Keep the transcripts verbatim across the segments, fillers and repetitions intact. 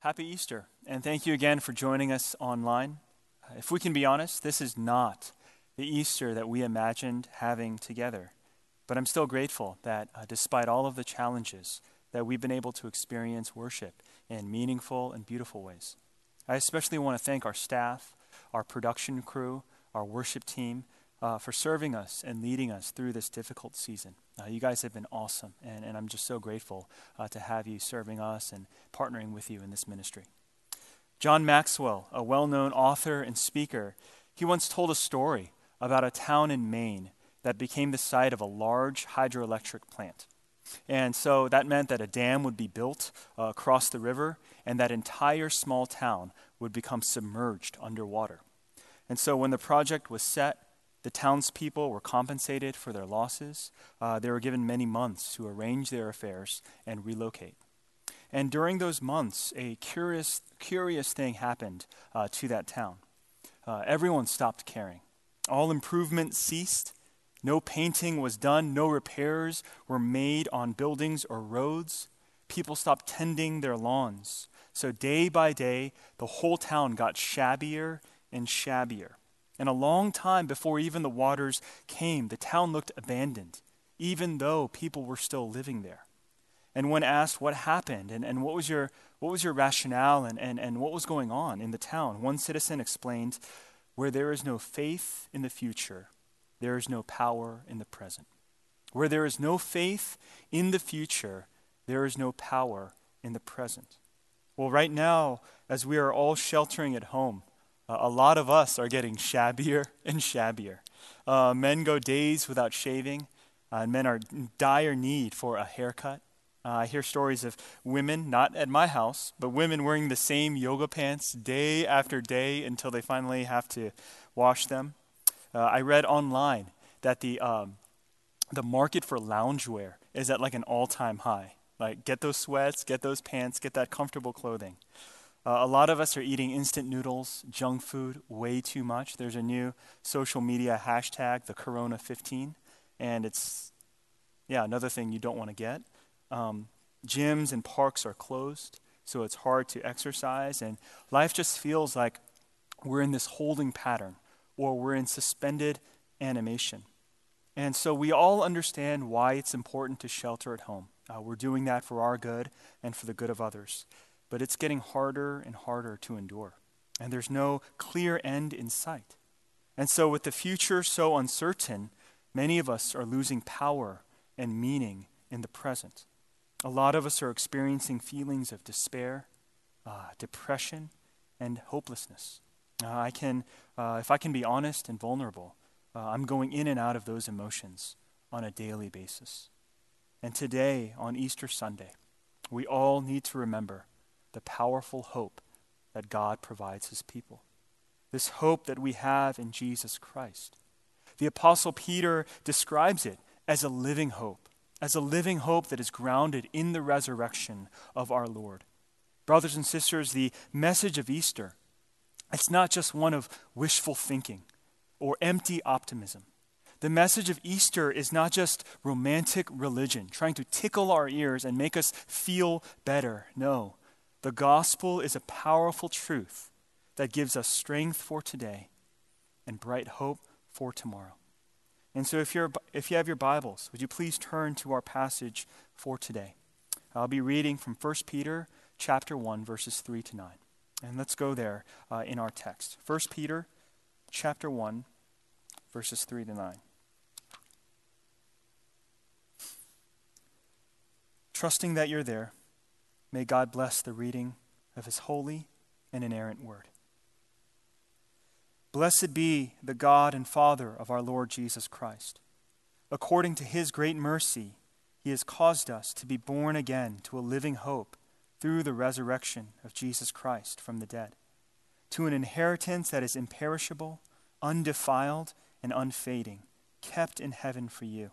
Happy Easter, and thank you again for joining us online. If we can be honest, this is not the Easter that we imagined having together, but I'm still grateful that uh, despite all of the challenges, that we've been able to experience worship in meaningful and beautiful ways. I especially want to thank our staff, our production crew, our worship team uh, for serving us and leading us through this difficult season. Uh, you guys have been awesome, and, and I'm just so grateful uh, to have you serving us and partnering with you in this ministry. John Maxwell, a well-known author and speaker, he once told a story about a town in Maine that became the site of a large hydroelectric plant. And so that meant that a dam would be built uh, across the river, and that entire small town would become submerged underwater. And so when the project was set, the townspeople were compensated for their losses. Uh, they were given many months to arrange their affairs and relocate. And during those months, a curious, curious thing happened uh, to that town. Uh, everyone stopped caring. All improvement ceased. No painting was done. No repairs were made on buildings or roads. People stopped tending their lawns. So day by day, the whole town got shabbier and shabbier. And a long time before even the waters came, the town looked abandoned, even though people were still living there. And when asked what happened and, and what was your what was your rationale and, and, and what was going on in the town, one citizen explained, "Where there is no faith in the future, there is no power in the present. Where there is no faith in the future, there is no power in the present." Well, right now, as we are all sheltering at home, uh, a lot of us are getting shabbier and shabbier. Uh, men go days without shaving, uh, and men are in dire need for a haircut. Uh, I hear stories of women, not at my house, but women wearing the same yoga pants day after day until they finally have to wash them. Uh, I read online that the um, the market for loungewear is at like an all-time high. Like, get those sweats, get those pants, get that comfortable clothing. Uh, a lot of us are eating instant noodles, junk food, way too much. There's a new social media hashtag, the Corona fifteen, and it's, yeah, another thing you don't want to get. Um, gyms and parks are closed, so it's hard to exercise, and life just feels like we're in this holding pattern, or we're in suspended animation. And so we all understand why it's important to shelter at home. Uh, we're doing that for our good and for the good of others. But it's getting harder and harder to endure. And there's no clear end in sight. And so with the future so uncertain, many of us are losing power and meaning in the present. A lot of us are experiencing feelings of despair, uh, depression, and hopelessness. Uh, I can, uh, if I can be honest and vulnerable, uh, I'm going in and out of those emotions on a daily basis. And today, on Easter Sunday, we all need to remember the powerful hope that God provides his people. This hope that we have in Jesus Christ. The Apostle Peter describes it as a living hope, as a living hope that is grounded in the resurrection of our Lord. Brothers and sisters, the message of Easter, it's not just one of wishful thinking or empty optimism. The message of Easter is not just romantic religion, trying to tickle our ears and make us feel better. No, the gospel is a powerful truth that gives us strength for today and bright hope for tomorrow. And so if you're, if you have your Bibles, would you please turn to our passage for today? I'll be reading from First Peter chapter one, verses three to nine. And let's go there uh, in our text. First Peter chapter one, verses three to nine. Trusting that you're there, may God bless the reading of his holy and inerrant word. Blessed be the God and Father of our Lord Jesus Christ. According to his great mercy, he has caused us to be born again to a living hope, through the resurrection of Jesus Christ from the dead, to an inheritance that is imperishable, undefiled, and unfading, kept in heaven for you,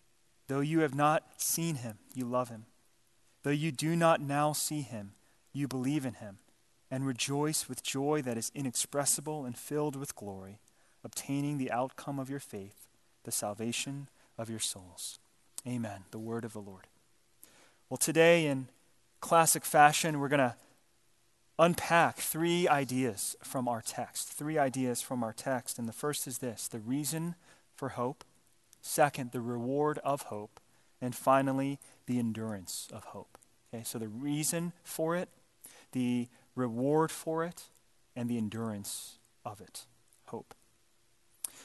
Though you have not seen him, you love him. Though you do not now see him, you believe in him, and rejoice with joy that is inexpressible and filled with glory, obtaining the outcome of your faith, the salvation of your souls. Amen. The word of the Lord. Well, today in classic fashion, we're going to unpack three ideas from our text. Three ideas from our text. And the first is this: the reason for hope. Second, the reward of hope. And finally, the endurance of hope. Okay, so the reason for it, the reward for it, and the endurance of it, hope.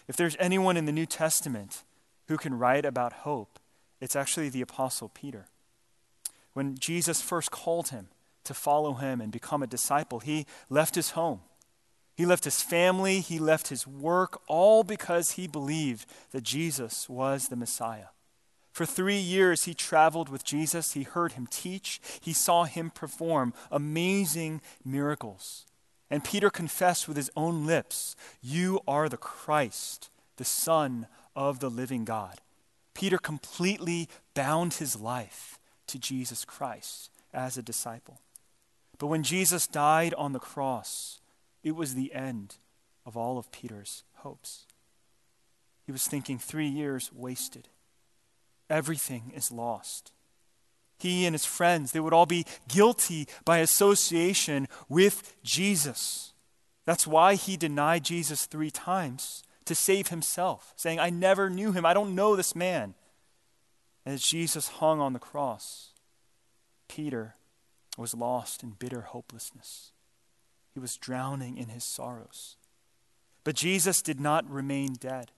If there's anyone in the New Testament who can write about hope, it's actually the Apostle Peter. When Jesus first called him to follow him and become a disciple, he left his home. He left his family. He left his work, all because he believed that Jesus was the Messiah. For three years, he traveled with Jesus. He heard him teach. He saw him perform amazing miracles. And Peter confessed with his own lips, "You are the Christ, the Son of the living God." Peter completely bound his life to Jesus Christ as a disciple. But when Jesus died on the cross, it was the end of all of Peter's hopes. He was thinking, three years wasted. Everything is lost. He and his friends, they would all be guilty by association with Jesus. That's why he denied Jesus three times, to save himself, saying, "I never knew him. I don't know this man." And as Jesus hung on the cross, Peter was lost in bitter hopelessness. He was drowning in his sorrows. But Jesus did not remain dead.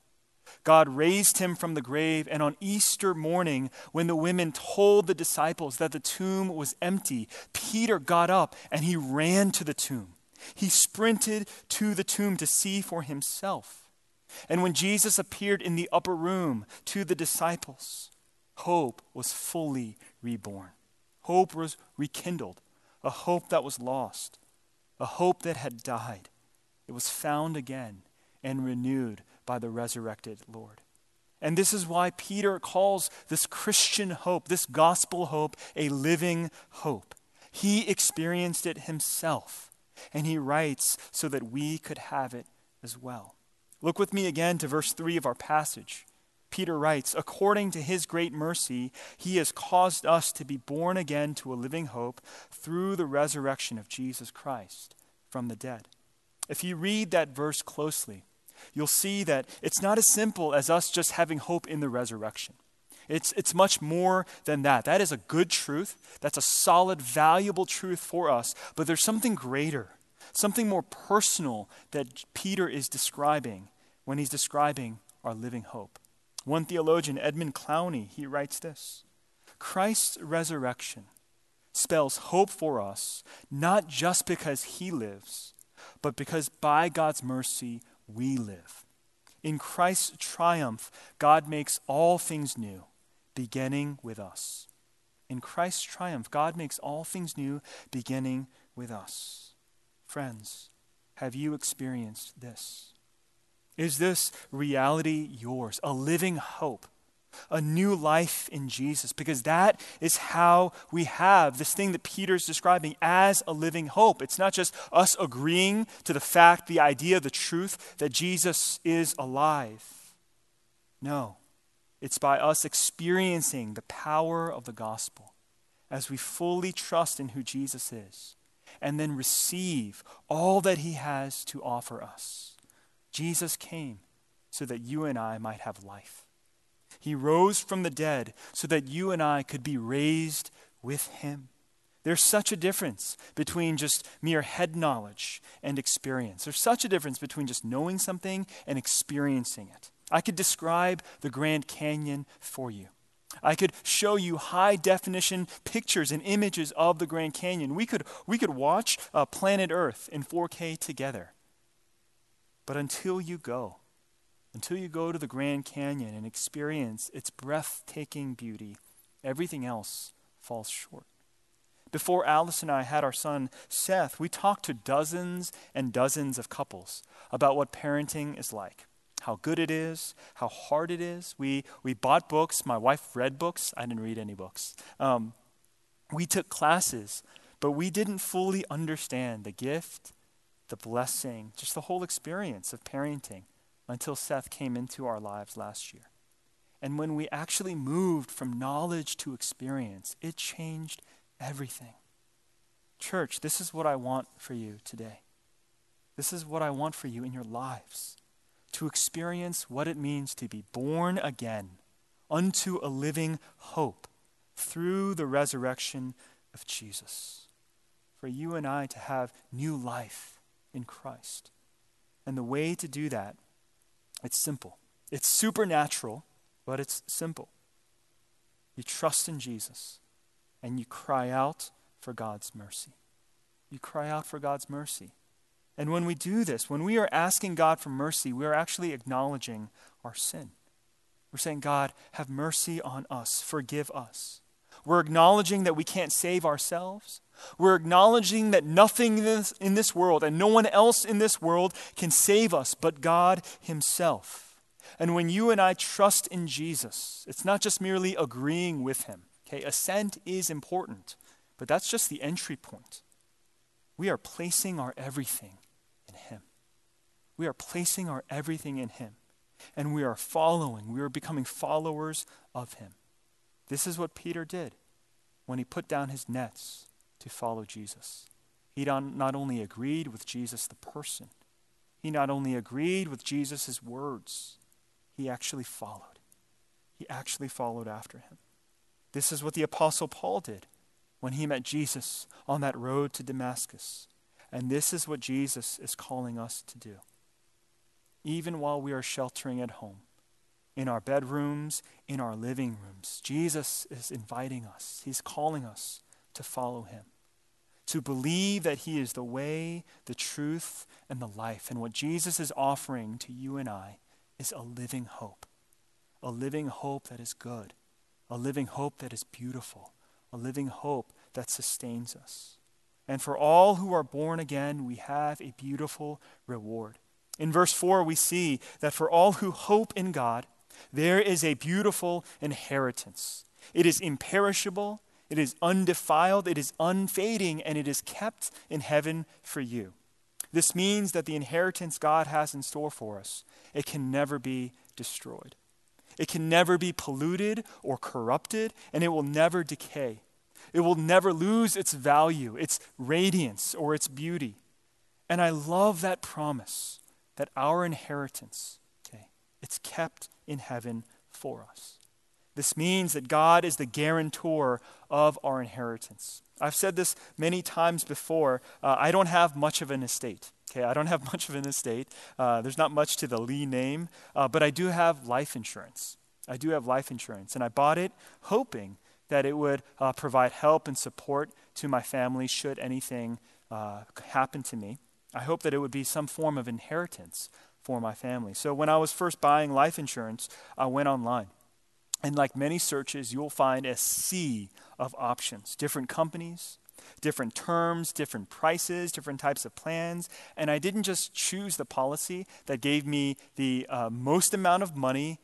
God raised him from the grave, and on Easter morning, when the women told the disciples that the tomb was empty, Peter got up and he ran to the tomb. He sprinted to the tomb to see for himself. And when Jesus appeared in the upper room to the disciples, hope was fully reborn. Hope was rekindled, a hope that was lost, a hope that had died. It was found again and renewed by the resurrected Lord. And this is why Peter calls this Christian hope, this gospel hope, a living hope. He experienced it himself, and he writes so that we could have it as well. Look with me again to verse three of our passage. Peter writes, "According to his great mercy, he has caused us to be born again to a living hope through the resurrection of Jesus Christ from the dead." If you read that verse closely, you'll see that it's not as simple as us just having hope in the resurrection. It's, it's much more than that. That is a good truth. That's a solid, valuable truth for us. But there's something greater, something more personal that Peter is describing when he's describing our living hope. One theologian, Edmund Clowney, he writes this: "Christ's resurrection spells hope for us, not just because he lives, but because by God's mercy, we live. In Christ's triumph, God makes all things new, beginning with us." In Christ's triumph, God makes all things new, beginning with us. Friends, have you experienced this? Is this reality yours? A living hope, a new life in Jesus? Because that is how we have this thing that Peter's describing as a living hope. It's not just us agreeing to the fact, the idea, the truth that Jesus is alive. No, it's by us experiencing the power of the gospel as we fully trust in who Jesus is and then receive all that he has to offer us. Jesus came so that you and I might have life. He rose from the dead so that you and I could be raised with him. There's such a difference between just mere head knowledge and experience. There's such a difference between just knowing something and experiencing it. I could describe the Grand Canyon for you. I could show you high-definition pictures and images of the Grand Canyon. We could, we could watch uh, Planet Earth in four K together. But until you go, Until you go to the Grand Canyon and experience its breathtaking beauty, everything else falls short. Before Alice and I had our son, Seth, we talked to dozens and dozens of couples about what parenting is like, how good it is, how hard it is. We we bought books. My wife read books. I didn't read any books. Um, we took classes, but we didn't fully understand the gift, the blessing, just the whole experience of parenting until Seth came into our lives last year. And when we actually moved from knowledge to experience, it changed everything. Church, this is what I want for you today. This is what I want for you in your lives, to experience what it means to be born again unto a living hope through the resurrection of Jesus. For you and I to have new life in Christ. And the way to do that, it's simple. It's supernatural, but it's simple. You trust in Jesus and you cry out for God's mercy. You cry out for God's mercy. And when we do this, when we are asking God for mercy, we are actually acknowledging our sin. We're saying, God, have mercy on us. Forgive us. We're acknowledging that we can't save ourselves. We're acknowledging that nothing in this, in this world and no one else in this world can save us but God himself. And when you and I trust in Jesus, it's not just merely agreeing with him. Okay, assent is important, but that's just the entry point. We are placing our everything in him. We are placing our everything in him. And we are following. We are becoming followers of him. This is what Peter did when he put down his nets to follow Jesus. He not only agreed with Jesus the person, he not only agreed with Jesus' words, he actually followed. He actually followed after him. This is what the Apostle Paul did when he met Jesus on that road to Damascus. And this is what Jesus is calling us to do. Even while we are sheltering at home, in our bedrooms, in our living rooms, Jesus is inviting us. He's calling us to follow him, to believe that he is the way, the truth, and the life. And what Jesus is offering to you and I is a living hope, a living hope that is good, a living hope that is beautiful, a living hope that sustains us. And for all who are born again, we have a beautiful reward. In verse four, we see that for all who hope in God, there is a beautiful inheritance. It is imperishable, it is undefiled, it is unfading, and it is kept in heaven for you. This means that the inheritance God has in store for us, it can never be destroyed. It can never be polluted or corrupted, and it will never decay. It will never lose its value, its radiance, or its beauty. And I love that promise that our inheritance, okay, it's kept in heaven for us. This means that God is the guarantor of our inheritance. I've said this many times before. Uh, I don't have much of an estate. Okay, I don't have much of an estate. Uh, there's not much to the Lee name, uh, but I do have life insurance. I do have life insurance, and I bought it hoping that it would uh, provide help and support to my family should anything uh, happen to me. I hope that it would be some form of inheritance for my family. So when I was first buying life insurance, I went online. And like many searches, you'll find a sea of options, different companies, different terms, different prices, different types of plans. And I didn't just choose the policy that gave me the uh, most amount of money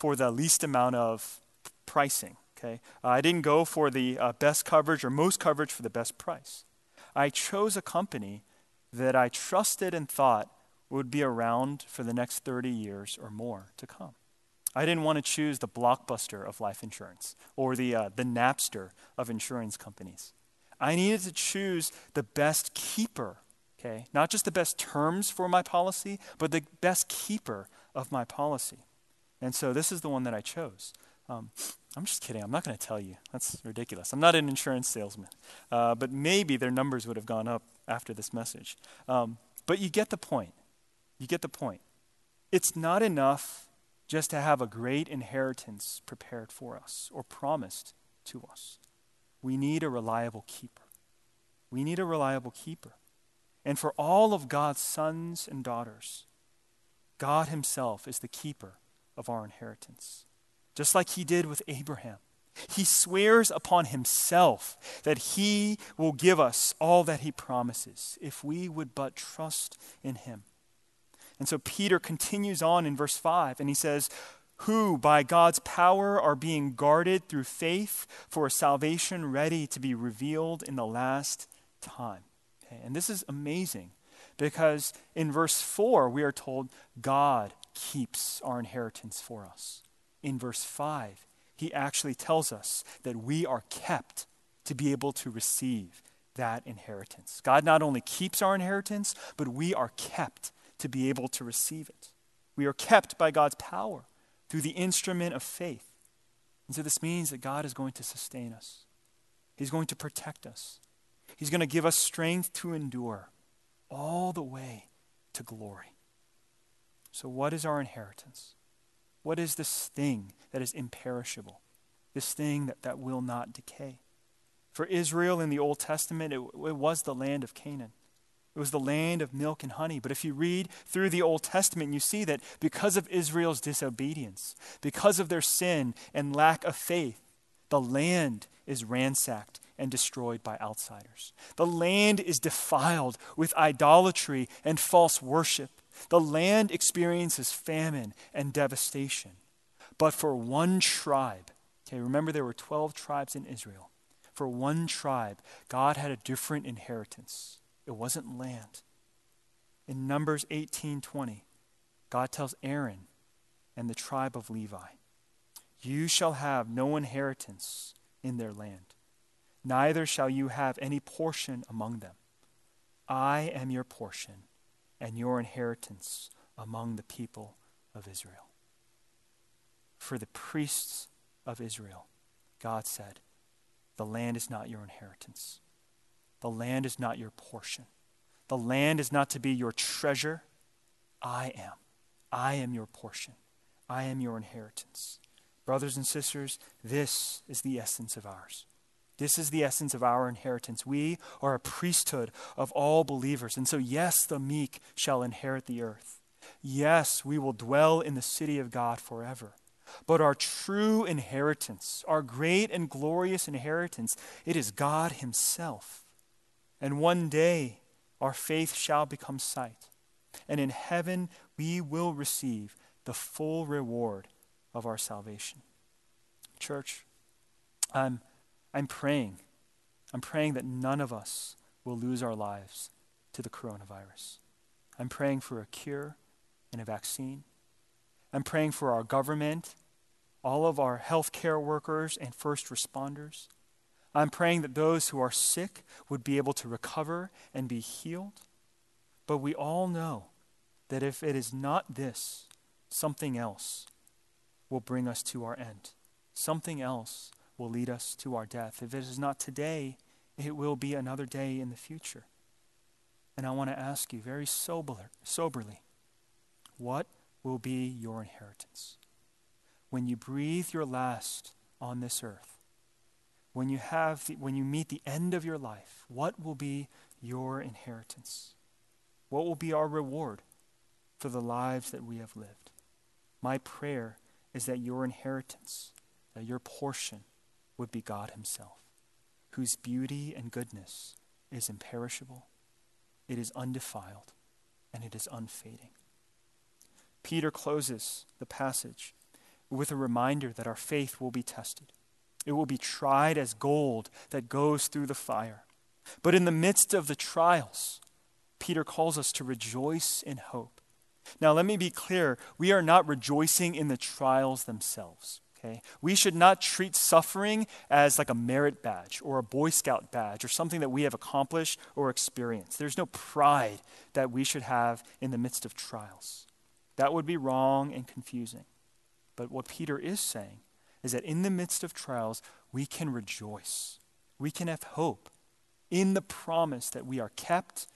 for the least amount of pricing, okay? Uh, I didn't go for the uh, best coverage or most coverage for the best price. I chose a company that I trusted and thought would be around for the next thirty years or more to come. I didn't want to choose the Blockbuster of life insurance or the uh, the Napster of insurance companies. I needed to choose the best keeper, okay? Not just the best terms for my policy, but the best keeper of my policy. And so this is the one that I chose. Um, I'm just kidding. I'm not going to tell you. That's ridiculous. I'm not an insurance salesman. Uh, but maybe their numbers would have gone up after this message. Um, but you get the point. You get the point. It's not enough just to have a great inheritance prepared for us or promised to us. We need a reliable keeper. We need a reliable keeper. And for all of God's sons and daughters, God himself is the keeper of our inheritance. Just like he did with Abraham. He swears upon himself that he will give us all that he promises if we would but trust in him. And so Peter continues on in verse five, and he says, who by God's power are being guarded through faith for a salvation ready to be revealed in the last time. Okay, and this is amazing because in verse four, we are told God keeps our inheritance for us. In verse five, he actually tells us that we are kept to be able to receive that inheritance. God not only keeps our inheritance, but we are kept to be able to receive it. We are kept by God's power through the instrument of faith. And so this means that God is going to sustain us. He's going to protect us. He's going to give us strength to endure all the way to glory. So what is our inheritance? What is this thing that is imperishable? This thing that, that will not decay? For Israel in the Old Testament, it, it was the land of Canaan. It was the land of milk and honey. But if you read through the Old Testament, you see that because of Israel's disobedience, because of their sin and lack of faith, the land is ransacked and destroyed by outsiders. The land is defiled with idolatry and false worship. The land experiences famine and devastation. But for one tribe, okay, remember there were twelve tribes in Israel. For one tribe, God had a different inheritance. It wasn't land. In Numbers eighteen twenty, God tells Aaron and the tribe of Levi, you shall have no inheritance in their land, neither shall you have any portion among them. I am your portion and your inheritance among the people of Israel. For the priests of Israel, God said, the land is not your inheritance. The land is not your portion. The land is not to be your treasure. I am. I am your portion. I am your inheritance. Brothers and sisters, this is the essence of ours. This is the essence of our inheritance. We are a priesthood of all believers. And so, yes, the meek shall inherit the earth. Yes, we will dwell in the city of God forever. But our true inheritance, our great and glorious inheritance, it is God himself. And one day, our faith shall become sight. And in heaven, we will receive the full reward of our salvation. Church, I'm, I'm praying. I'm praying that none of us will lose our lives to the coronavirus. I'm praying for a cure and a vaccine. I'm praying for our government, all of our healthcare workers and first responders. I'm praying that those who are sick would be able to recover and be healed. But we all know that if it is not this, something else will bring us to our end. Something else will lead us to our death. If it is not today, it will be another day in the future. And I want to ask you very sober, soberly, what will be your inheritance? When you breathe your last on this earth, When you have, the, when you meet the end of your life, what will be your inheritance? What will be our reward for the lives that we have lived? My prayer is that your inheritance, that your portion would be God himself, whose beauty and goodness is imperishable, it is undefiled, and it is unfading. Peter closes the passage with a reminder that our faith will be tested. It will be tried as gold that goes through the fire. But in the midst of the trials, Peter calls us to rejoice in hope. Now, let me be clear. We are not rejoicing in the trials themselves. Okay? We should not treat suffering as like a merit badge or a Boy Scout badge or something that we have accomplished or experienced. There's no pride that we should have in the midst of trials. That would be wrong and confusing. But what Peter is saying is that in the midst of trials, we can rejoice. We can have hope in the promise that we are kept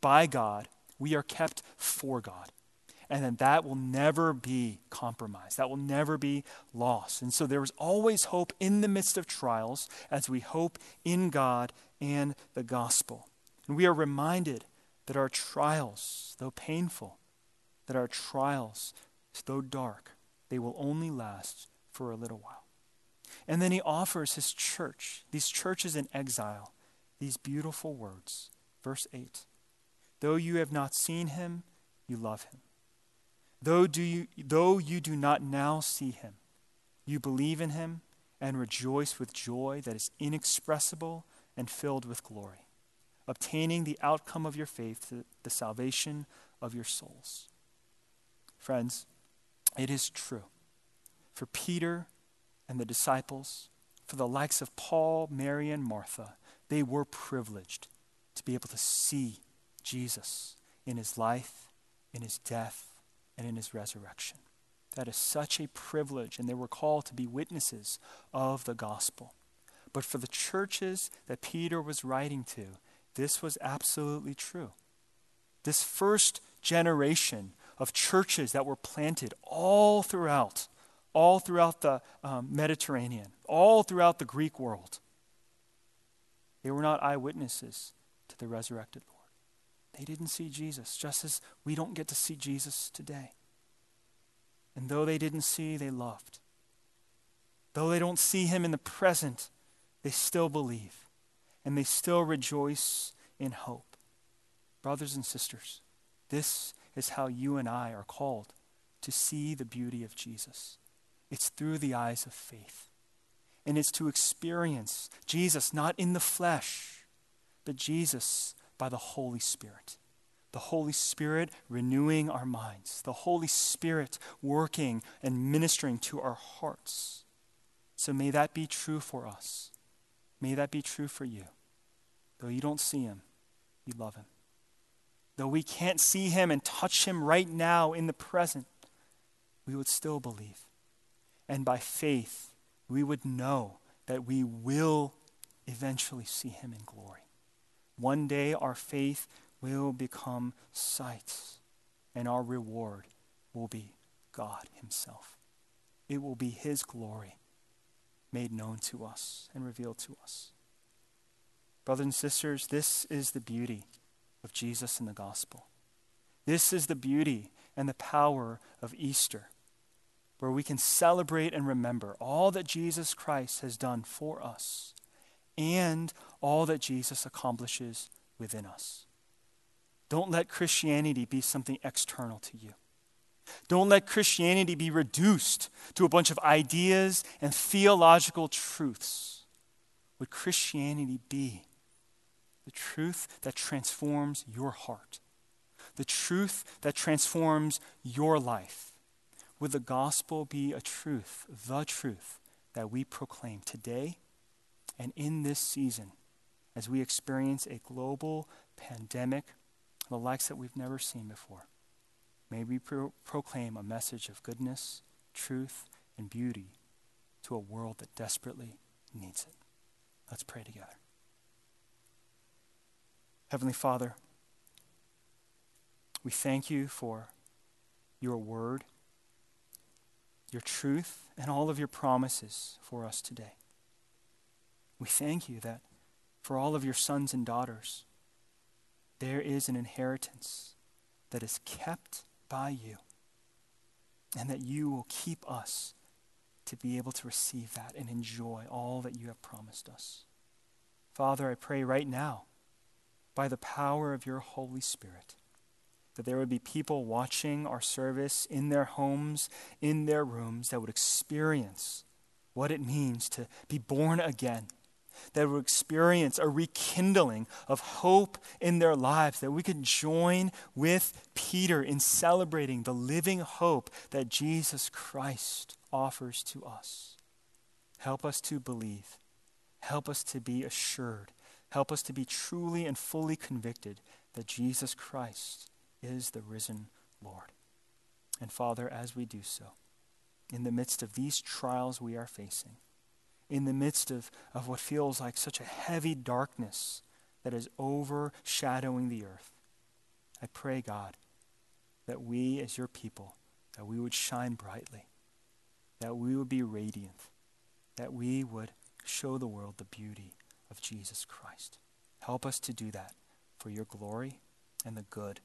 by God, we are kept for God, and that that will never be compromised. That will never be lost. And so there is always hope in the midst of trials as we hope in God and the gospel. And we are reminded that our trials, though painful, that our trials, though dark, they will only last for a little while. And then he offers his church, these churches in exile, these beautiful words. Verse eight, though you have not seen him, you love him. Though, do you, though you do not now see him, you believe in him and rejoice with joy that is inexpressible and filled with glory, obtaining the outcome of your faith, the salvation of your souls. Friends, it is true for Peter and the disciples, for the likes of Paul, Mary, and Martha, they were privileged to be able to see Jesus in his life, in his death, and in his resurrection. That is such a privilege, and they were called to be witnesses of the gospel. But for the churches that Peter was writing to, this was absolutely true. This first generation of churches that were planted all throughout, all throughout the um, Mediterranean, all throughout the Greek world, they were not eyewitnesses to the resurrected Lord. They didn't see Jesus, just as we don't get to see Jesus today. And though they didn't see, they loved. Though they don't see him in the present, they still believe, and they still rejoice in hope. Brothers and sisters, this is how you and I are called to see the beauty of Jesus. It's through the eyes of faith. And it's to experience Jesus not in the flesh, but Jesus by the Holy Spirit. The Holy Spirit renewing our minds. The Holy Spirit working and ministering to our hearts. So may that be true for us. May that be true for you. Though you don't see him, you love him. Though we can't see him and touch him right now in the present, we would still believe. And by faith, we would know that we will eventually see him in glory. One day our faith will become sight, and our reward will be God himself. It will be his glory made known to us and revealed to us. Brothers and sisters, this is the beauty of Jesus in the gospel. This is the beauty and the power of Easter, where we can celebrate and remember all that Jesus Christ has done for us and all that Jesus accomplishes within us. Don't let Christianity be something external to you. Don't let Christianity be reduced to a bunch of ideas and theological truths. Would Christianity be the truth that transforms your heart? The truth that transforms your life? Would the gospel be a truth, the truth that we proclaim today and in this season as we experience a global pandemic, the likes that we've never seen before? May we pro- proclaim a message of goodness, truth, and beauty to a world that desperately needs it. Let's pray together. Heavenly Father, we thank you for your word, your truth, and all of your promises for us today. We thank you that for all of your sons and daughters, there is an inheritance that is kept by you, and that you will keep us to be able to receive that and enjoy all that you have promised us. Father, I pray right now, by the power of your Holy Spirit, that there would be people watching our service in their homes, in their rooms, that would experience what it means to be born again, that would experience a rekindling of hope in their lives, that we could join with Peter in celebrating the living hope that Jesus Christ offers to us. Help us to believe. Help us to be assured. Help us to be truly and fully convicted that Jesus Christ is the risen Lord. And Father, as we do so, in the midst of these trials we are facing, in the midst of, of what feels like such a heavy darkness that is overshadowing the earth, I pray, God, that we as your people, that we would shine brightly, that we would be radiant, that we would show the world the beauty of Jesus Christ. Help us to do that for your glory and the good,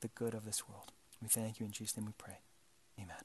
the good of this world. We thank you in Jesus' name we pray. Amen.